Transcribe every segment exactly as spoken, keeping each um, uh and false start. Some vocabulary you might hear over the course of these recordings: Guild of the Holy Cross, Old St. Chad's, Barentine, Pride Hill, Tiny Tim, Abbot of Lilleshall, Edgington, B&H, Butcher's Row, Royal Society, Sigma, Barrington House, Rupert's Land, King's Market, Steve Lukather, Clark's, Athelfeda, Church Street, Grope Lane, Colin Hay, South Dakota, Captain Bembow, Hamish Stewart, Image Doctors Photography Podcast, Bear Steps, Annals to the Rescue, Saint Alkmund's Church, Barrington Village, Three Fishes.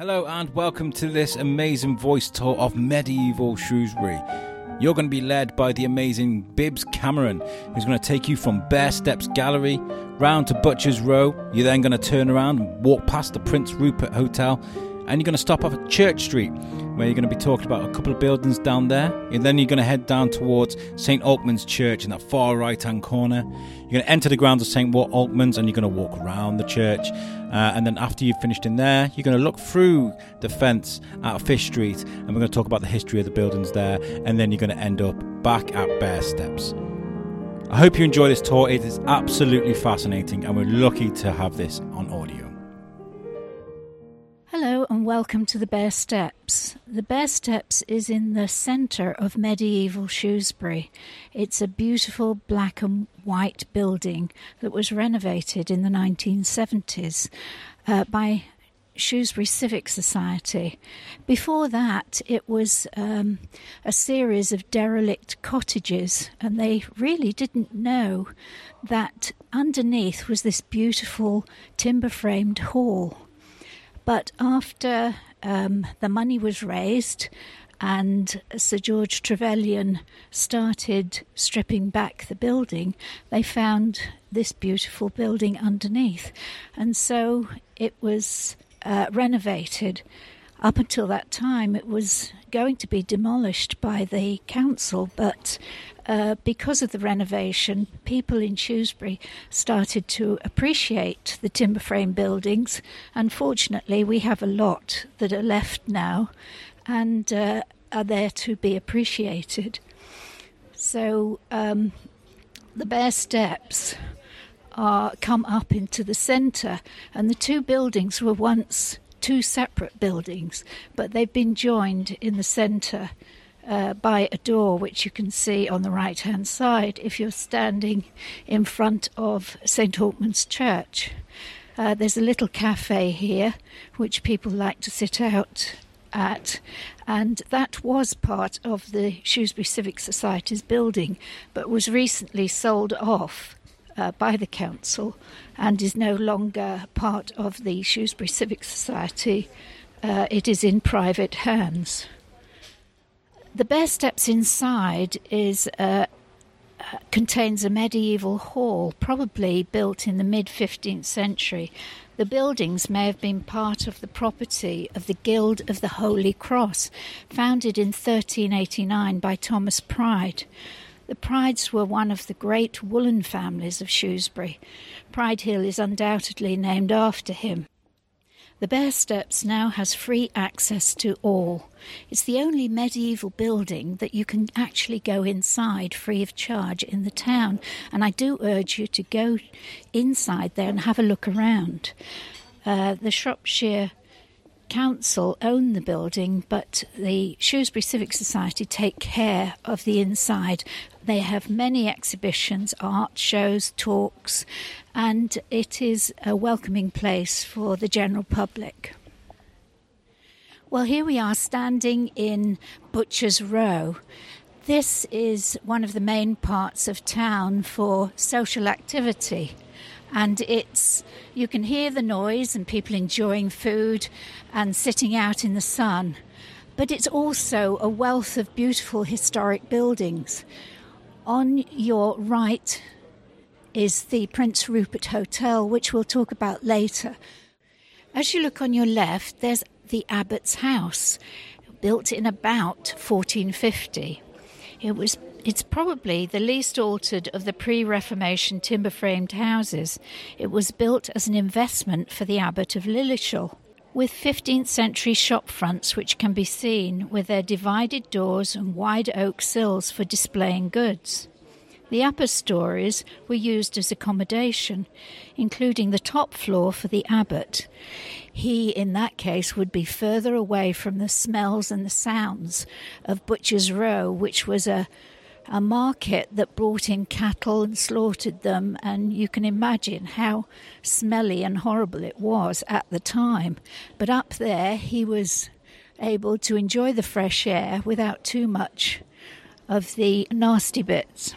Hello and welcome to this amazing voice tour of medieval Shrewsbury. You're going to be led by the amazing Bibbs Cameron, who's going to take you from Bear Steps Gallery round to Butcher's Row. You're then going to turn around and walk past the Prince Rupert Hotel, and you're going to stop off at Church Street, where you're going to be talking about a couple of buildings down there, and then you're going to head down towards Saint Alkmund's Church in that far right-hand corner. You're going to enter the grounds of Saint Walt Altman's, and you're going to walk around the church. Uh, and then after you've finished in there, you're going to look through the fence at Fish Street, and we're going to talk about the history of the buildings there, and then you're going to end up back at Bear Steps. I hope you enjoy this tour. It is absolutely fascinating, and we're lucky to have this on audio. Hello and welcome to the Bear Steps. The Bear Steps is in the centre of medieval Shrewsbury. It's a beautiful black and white building that was renovated in the nineteen seventies uh, by Shrewsbury Civic Society. Before that, it was um, a series of derelict cottages, and they really didn't know that underneath was this beautiful timber-framed hall. But after um, the money was raised and Sir George Trevelyan started stripping back the building, they found this beautiful building underneath. And so it was uh, renovated. Up until that time, it was going to be demolished by the council, but uh, because of the renovation, people in Shrewsbury started to appreciate the timber frame buildings. Unfortunately, we have a lot that are left now and uh, are there to be appreciated. So um, the Bear Steps are come up into the centre, and the two buildings were once two separate buildings, but they've been joined in the centre uh, by a door which you can see on the right hand side if you're standing in front of Saint Hawkman's Church. Uh, there's a little cafe here which people like to sit out at, and that was part of the Shrewsbury Civic Society's building but was recently sold off Uh, by the council and is no longer part of the Shrewsbury Civic Society. Uh, it is in private hands. The Bear Steps inside is uh, contains a medieval hall, probably built in the mid-fifteenth century. The buildings may have been part of the property of the Guild of the Holy Cross, founded in thirteen eighty-nine by Thomas Pride. The Prides were one of the great woollen families of Shrewsbury. Pride Hill is undoubtedly named after him. The Bear Steps now has free access to all. It's the only medieval building that you can actually go inside free of charge in the town, and I do urge you to go inside there and have a look around. Uh, the Shropshire Council own the building, but the Shrewsbury Civic Society take care of the inside. They have many exhibitions, art shows, talks, and it is a welcoming place for the general public. Well, here we are standing in Butcher's Row. This is one of the main parts of town for social activity. And it's, you can hear the noise and people enjoying food and sitting out in the sun. But it's also a wealth of beautiful historic buildings. On your right is the Prince Rupert Hotel, which we'll talk about later. As you look on your left, there's the Abbot's House, built in about fourteen fifty. It was It's probably the least altered of the pre-Reformation timber-framed houses. It was built as an investment for the Abbot of Lilleshall, with fifteenth century shop fronts which can be seen with their divided doors and wide oak sills for displaying goods. The upper stories were used as accommodation, including the top floor for the abbot. He, in that case, would be further away from the smells and the sounds of Butcher's Row, which was a a market that brought in cattle and slaughtered them, and you can imagine how smelly and horrible it was at the time. But up there he was able to enjoy the fresh air without too much of the nasty bits.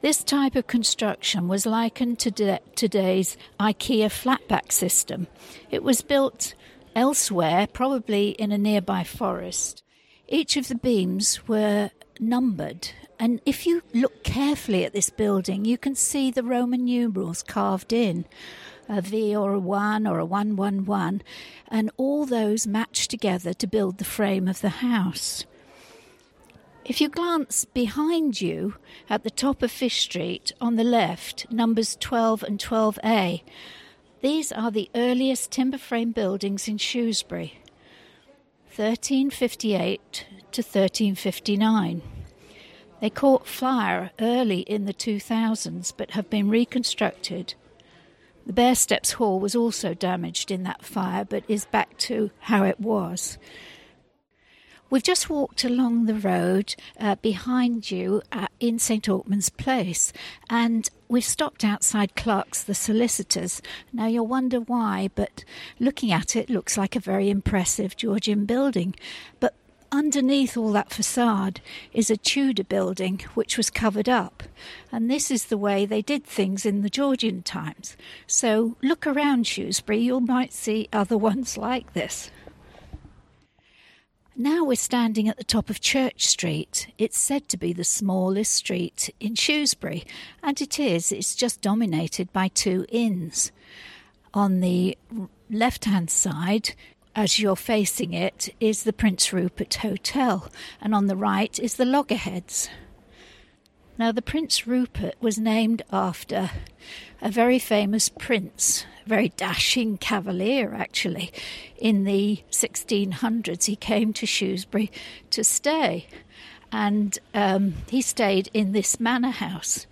This type of construction was likened to de- today's IKEA flatback system. It was built elsewhere, probably in a nearby forest. Each of the beams were numbered, and if you look carefully at this building, you can see the Roman numerals carved in, a V or a one or a one one one, and all those match together to build the frame of the house. If you glance behind you at the top of Fish Street, on the left, numbers twelve and twelve A, these are the earliest timber frame buildings in Shrewsbury, thirteen fifty-eight to thirteen fifty-nine. They caught fire early in the two thousands but have been reconstructed. The Bear Steps Hall was also damaged in that fire but is back to how it was. We've just walked along the road uh, behind you uh, in Saint Altman's Place, and we've stopped outside Clark's, the solicitors. Now, you'll wonder why, but looking at it, looks like a very impressive Georgian building. But underneath all that facade is a Tudor building which was covered up. And this is the way they did things in the Georgian times. So look around Shrewsbury, you might see other ones like this. Now we're standing at the top of Church Street. It's said to be the smallest street in Shrewsbury, and it is. It's just dominated by two inns. On the left-hand side, as you're facing it, is the Prince Rupert Hotel, and on the right is the Loggerheads. Now, the Prince Rupert was named after a very famous prince, a very dashing cavalier, actually. In the sixteen hundreds, he came to Shrewsbury to stay, and um, he stayed in this manor house.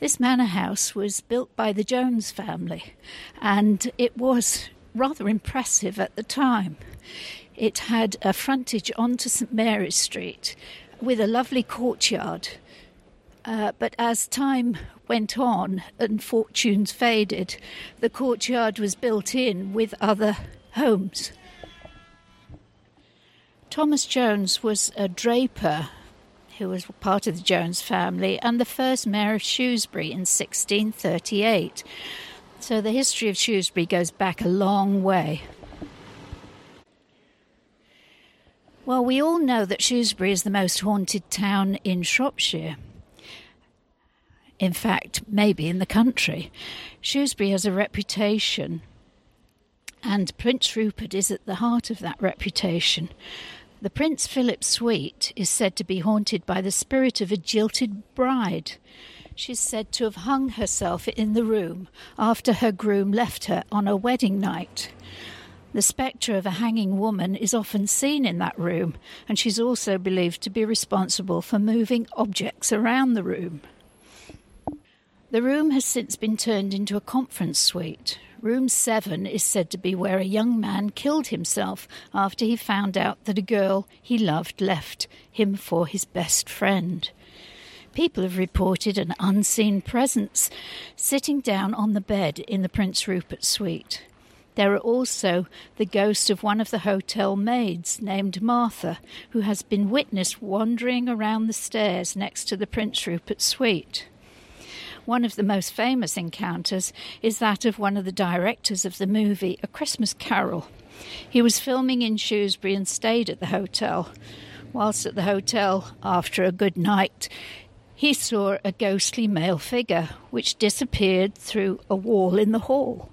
This manor house was built by the Jones family, and it was rather impressive at the time. It had a frontage onto St Mary's Street with a lovely courtyard. Uh, but as time went on and fortunes faded, the courtyard was built in with other homes. Thomas Jones was a draper who was part of the Jones family and the first mayor of Shrewsbury in sixteen thirty-eight. So the history of Shrewsbury goes back a long way. Well, we all know that Shrewsbury is the most haunted town in Shropshire. In fact, maybe in the country. Shrewsbury has a reputation, and Prince Rupert is at the heart of that reputation. The Prince Philip suite is said to be haunted by the spirit of a jilted bride. She's said to have hung herself in the room after her groom left her on her wedding night. The spectre of a hanging woman is often seen in that room, and she's also believed to be responsible for moving objects around the room. The room has since been turned into a conference suite. Room seven is said to be where a young man killed himself after he found out that a girl he loved left him for his best friend. People have reported an unseen presence sitting down on the bed in the Prince Rupert suite. There are also the ghost of one of the hotel maids named Martha, who has been witnessed wandering around the stairs next to the Prince Rupert suite. One of the most famous encounters is that of one of the directors of the movie A Christmas Carol. He was filming in Shrewsbury and stayed at the hotel. Whilst at the hotel, after a good night, he saw a ghostly male figure which disappeared through a wall in the hall.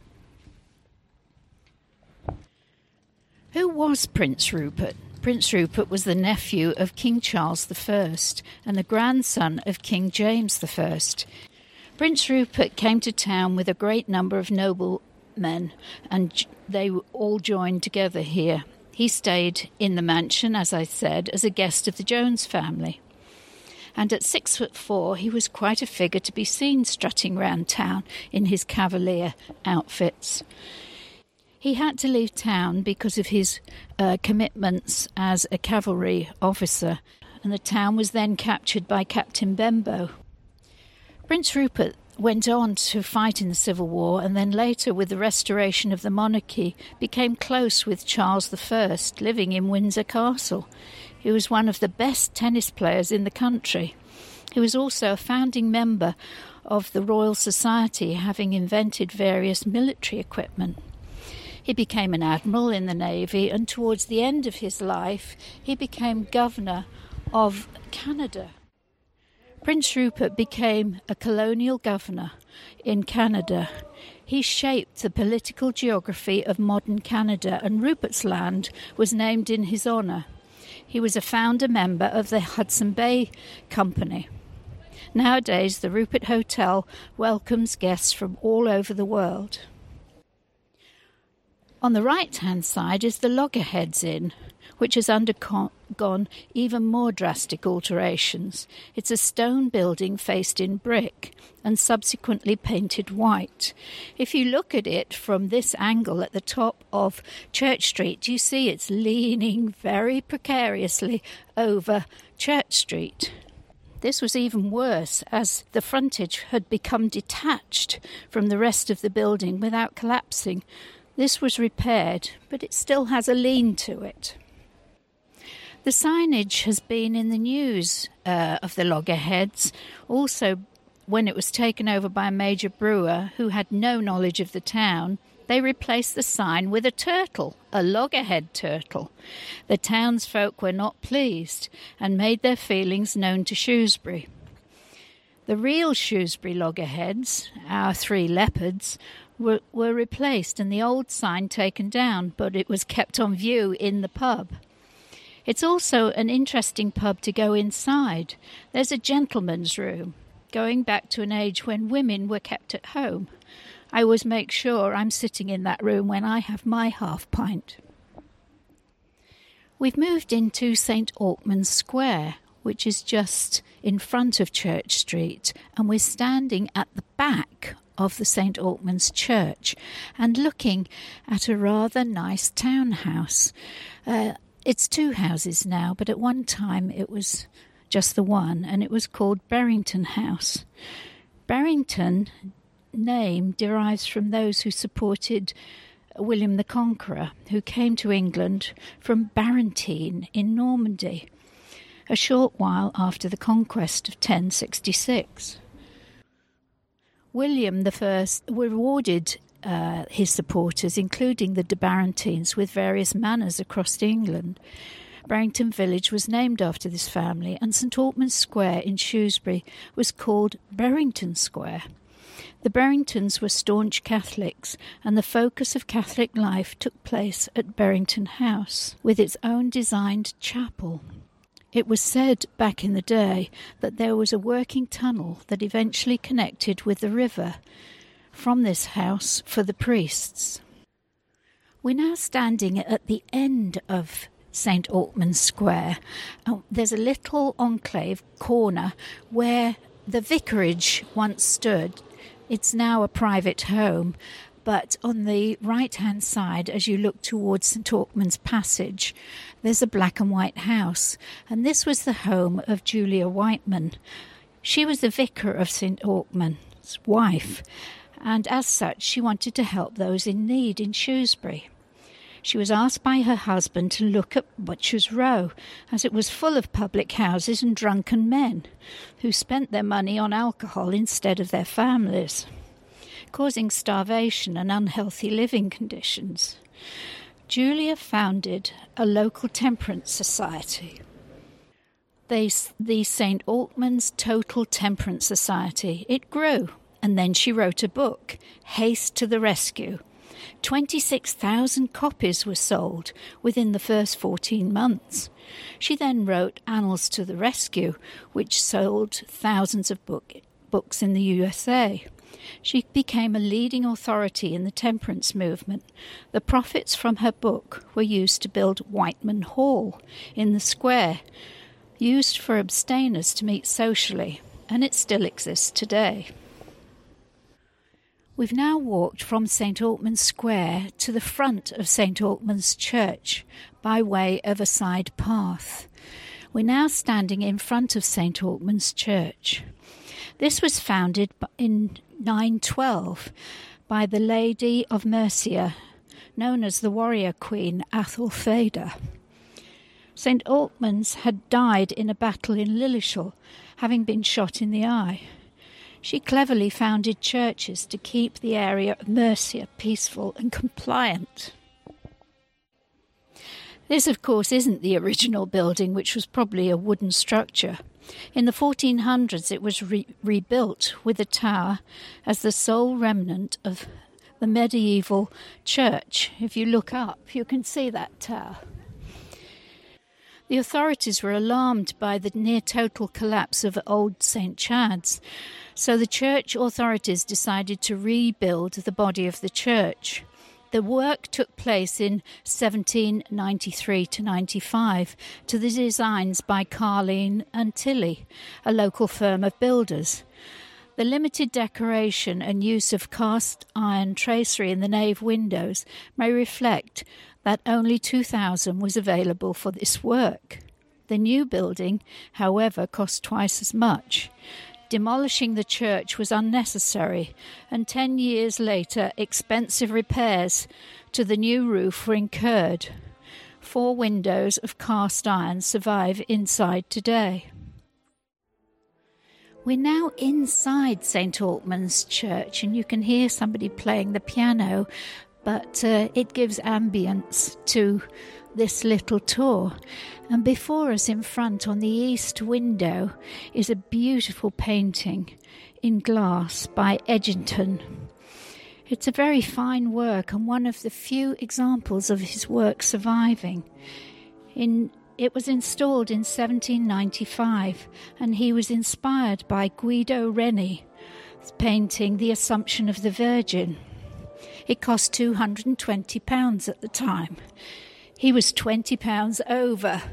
Who was Prince Rupert? Prince Rupert was the nephew of King Charles the First and the grandson of King James the First. Prince Rupert came to town with a great number of noblemen, and they all joined together here. He stayed in the mansion, as I said, as a guest of the Jones family. And at six foot four, he was quite a figure to be seen strutting round town in his cavalier outfits. He had to leave town because of his uh, commitments as a cavalry officer, and the town was then captured by Captain Bembow. Prince Rupert went on to fight in the Civil War, and then later, with the restoration of the monarchy, became close with Charles the First, living in Windsor Castle. He was one of the best tennis players in the country, He was also a founding member of the Royal Society, having invented various military equipment. He became an admiral in the Navy, and towards the end of his life, he became governor of Canada. Prince Rupert became a colonial governor in Canada. He shaped the political geography of modern Canada, and Rupert's Land was named in his honour. He was a founder member of the Hudson Bay Company. Nowadays, the Rupert Hotel welcomes guests from all over the world. On the right-hand side is the Loggerheads Inn, which has undergone even more drastic alterations. It's a stone building faced in brick and subsequently painted white. If you look at it from this angle at the top of Church Street, you see it's leaning very precariously over Church Street. This was even worse, as the frontage had become detached from the rest of the building without collapsing. This was repaired, but it still has a lean to it. The signage has been in the news uh, of the Loggerheads, also when it was taken over by a major brewer who had no knowledge of the town. They replaced the sign with a turtle, a loggerhead turtle. The townsfolk were not pleased and made their feelings known to Shrewsbury. The real Shrewsbury Loggerheads, our three leopards, were, were replaced and the old sign taken down, but it was kept on view in the pub. It's also an interesting pub to go inside. There's a gentleman's room, going back to an age when women were kept at home. I always make sure I'm sitting in that room when I have my half pint. We've moved into Saint Altman's Square, which is just in front of Church Street, and we're standing at the back of the Saint Alkmund's Church and looking at a rather nice townhouse. Uh, it's two houses now, but at one time it was just the one, and it was called Barrington House. Barrington name derives from those who supported William the Conqueror, who came to England from Barentine in Normandy a short while after the conquest of ten sixty-six. William I rewarded uh, his supporters, including the de Barentines, with various manors across England. Barrington Village was named after this family, and Saint Altman's Square in Shrewsbury was called Barrington Square. The Barringtons were staunch Catholics, and the focus of Catholic life took place at Barrington House, with its own designed chapel. It was said back in the day that there was a working tunnel that eventually connected with the river from this house for the priests. We're now standing at the end of Saint Altman's Square. Oh, there's a little enclave corner where the vicarage once stood. It's now a private home, but on the right-hand side, as you look towards Saint Hawkman's Passage, there's a black and white house, and this was the home of Julia Whiteman. She was the vicar of Saint Hawkman's wife, and as such, she wanted to help those in need in Shrewsbury. She was asked by her husband to look at Butcher's Row, as it was full of public houses and drunken men who spent their money on alcohol instead of their families, causing starvation and unhealthy living conditions. Julia founded a local temperance society, they, the Saint Altman's Total Temperance Society. It grew, and then she wrote a book, Haste to the Rescue. twenty-six thousand copies were sold within the first fourteen months. She then wrote Annals to the Rescue, which sold thousands of book, books in the U S A. She became a leading authority in the temperance movement. The profits from her book were used to build Whiteman Hall in the square, used for abstainers to meet socially, and it still exists today. We've now walked from Saint Altman's Square to the front of Saint Altman's Church by way of a side path. We're now standing in front of Saint Altman's Church. This was founded in nine twelve by the Lady of Mercia, known as the warrior queen Athelfeda. Saint Altman's had died in a battle in Lilleshall, having been shot in the eye. She cleverly founded churches to keep the area of Mercia peaceful and compliant. This, of course, isn't the original building, which was probably a wooden structure. In the fourteen hundreds, it was re- rebuilt with a tower as the sole remnant of the medieval church. If you look up, you can see that tower. The authorities were alarmed by the near-total collapse of Old Saint Chad's, so the church authorities decided to rebuild the body of the church. The work took place in seventeen ninety-three to ninety-five to the designs by Carleen and Tilley, a local firm of builders. The limited decoration and use of cast iron tracery in the nave windows may reflect that only two thousand was available for this work. The new building, however, cost twice as much. Demolishing the church was unnecessary, and ten years later expensive repairs to the new roof were incurred. Four windows of cast iron survive inside today. We're now inside Saint Hawkman's Church, and you can hear somebody playing the piano, but uh, it gives ambience to this little tour. And before us in front on the east window is a beautiful painting in glass by Edgington. It's a very fine work and one of the few examples of his work surviving. In, it was installed in seventeen ninety-five, and he was inspired by Guido Reni's painting The Assumption of the Virgin. It cost two hundred twenty pounds at the time. He was twenty pounds over,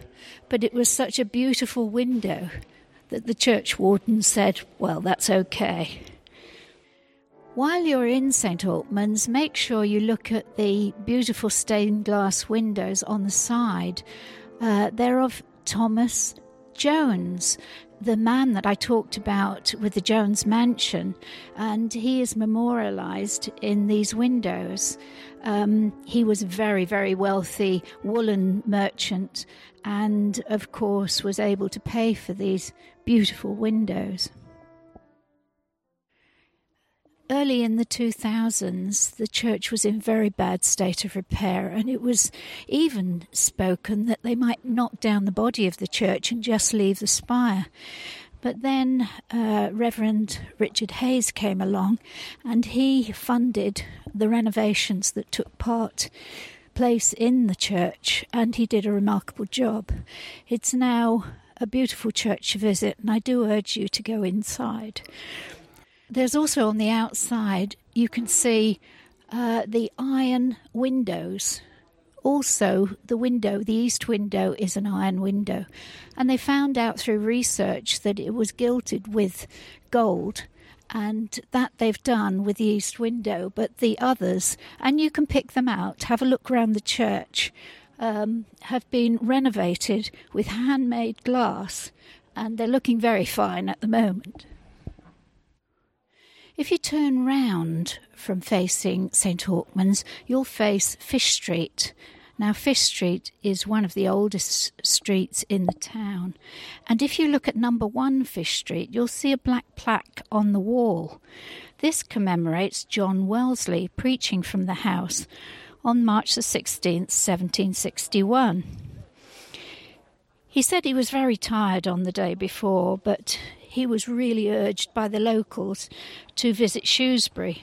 but it was such a beautiful window that the church warden said, well, that's okay. While you're in Saint Altman's, make sure you look at the beautiful stained glass windows on the side. Uh, they're of Thomas Jones, the man that I talked about with the Jones mansion, and he is memorialised in these windows. Um, he was a very, very wealthy woolen merchant and, of course, was able to pay for these beautiful windows. Early in the two thousands, the church was in very bad state of repair, and it was even spoken that they might knock down the body of the church and just leave the spire. But then uh, Reverend Richard Hayes came along, and he funded the renovations that took part place in the church, and he did a remarkable job. It's now a beautiful church to visit, and I do urge you to go inside. There's also on the outside, you can see uh, the iron windows. Also, the window, the east window, is an iron window. And they found out through research that it was gilded with gold. And that they've done with the east window. But the others, and you can pick them out, have a look around the church, um, have been renovated with handmade glass. And they're looking very fine at the moment. If you turn round from facing Saint Hawkman's, you'll face Fish Street. Now, Fish Street is one of the oldest streets in the town. And if you look at number one Fish Street, you'll see a black plaque on the wall. This commemorates John Wellesley preaching from the house on March the sixteenth, seventeen sixty-one. He said he was very tired on the day before, but he was really urged by the locals to visit Shrewsbury.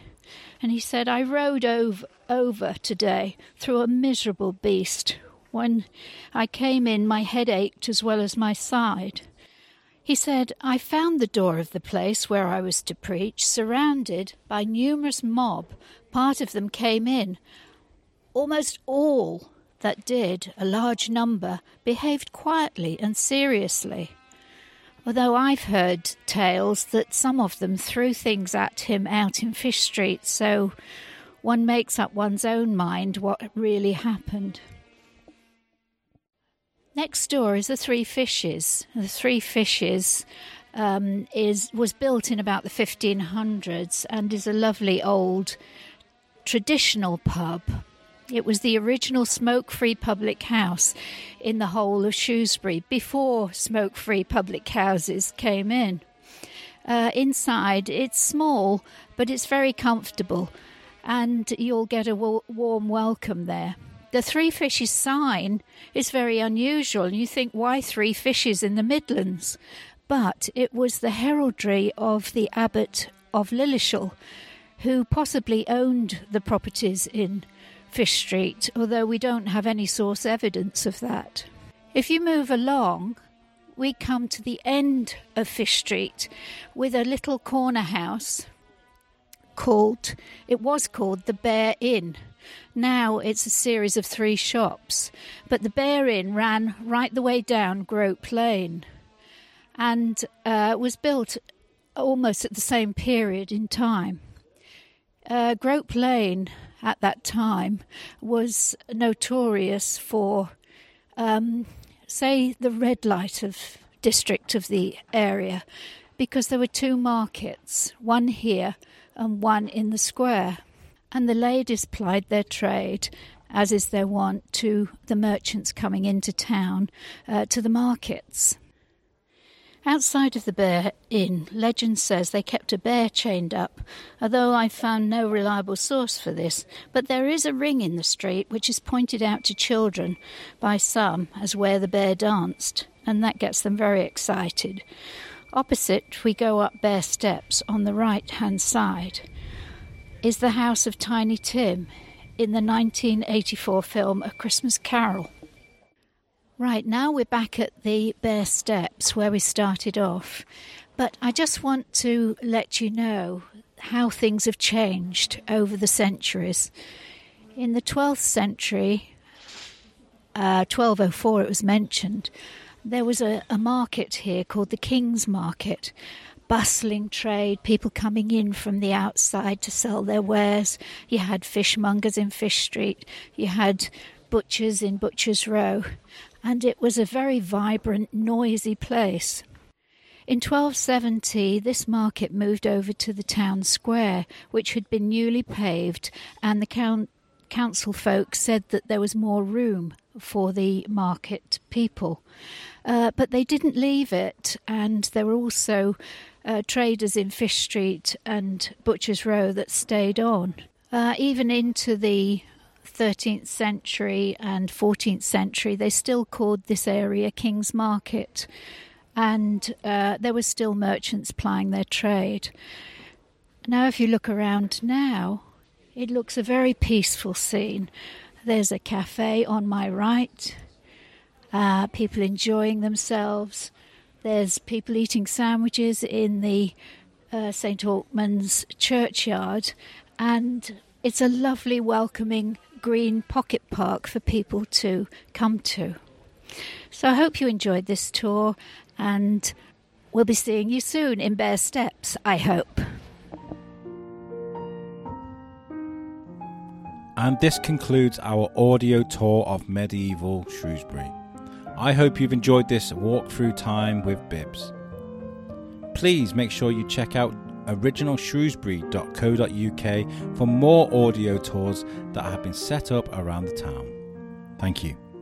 And he said, I rode over, over today through a miserable beast. When I came in, my head ached as well as my side. He said, I found the door of the place where I was to preach surrounded by numerous mob. Part of them came in. Almost all that did, a large number, behaved quietly and seriously. Although I've heard tales that some of them threw things at him out in Fish Street, so one makes up one's own mind what really happened. Next door is the Three Fishes. The Three Fishes um, is was built in about the fifteen hundreds and is a lovely old traditional pub. It was the original smoke-free public house in the whole of Shrewsbury before smoke-free public houses came in. Uh, inside, it's small, but it's very comfortable, and you'll get a w- warm welcome there. The Three Fishes sign is very unusual. You think, why three fishes in the Midlands? But it was the heraldry of the Abbot of Lilleshall, who possibly owned the properties in Fish Street, although we don't have any source evidence of that. If you move along, we come to the end of Fish Street with a little corner house called, it was called the Bear Inn. Now it's a series of three shops, but the Bear Inn ran right the way down Grope Lane and uh, was built almost at the same period in time. Uh, Grope Lane at that time was notorious for, um, say, the red light of district of the area, because there were two markets, one here and one in the square. And the ladies plied their trade, as is their wont, to the merchants coming into town, uh, to the markets. Outside of the Bear Inn, legend says they kept a bear chained up, although I found no reliable source for this. But there is a ring in the street which is pointed out to children by some as where the bear danced, and that gets them very excited. Opposite, we go up Bear Steps on the right-hand side, is the house of Tiny Tim in the nineteen eighty-four film A Christmas Carol. Right, now we're back at the Bear Steps where we started off, but I just want to let you know how things have changed over the centuries. In the twelfth century, uh, twelve oh four it was mentioned, there was a, a market here called the King's Market. Bustling trade, people coming in from the outside to sell their wares. You had fishmongers in Fish Street, you had butchers in Butcher's Row, and it was a very vibrant, noisy place. In twelve seventy, this market moved over to the town square, which had been newly paved, and the count, council folk said that there was more room for the market people. Uh, but they didn't leave it, and there were also Uh, traders in Fish Street and Butcher's Row that stayed on. Uh, even into the thirteenth century and fourteenth century, they still called this area King's Market, and uh, there were still merchants plying their trade. Now, if you look around now, it looks a very peaceful scene. There's a cafe on my right, uh, people enjoying themselves. There's people eating sandwiches in the uh, Saint Hawkman's churchyard, and it's a lovely, welcoming green pocket park for people to come to. So I hope you enjoyed this tour, and we'll be seeing you soon in Bear Steps, I hope. And this concludes our audio tour of medieval Shrewsbury. I hope you've enjoyed this walk through time with Bibbs. Please make sure you check out original shrewsbury dot co dot uk for more audio tours that have been set up around the town. Thank you.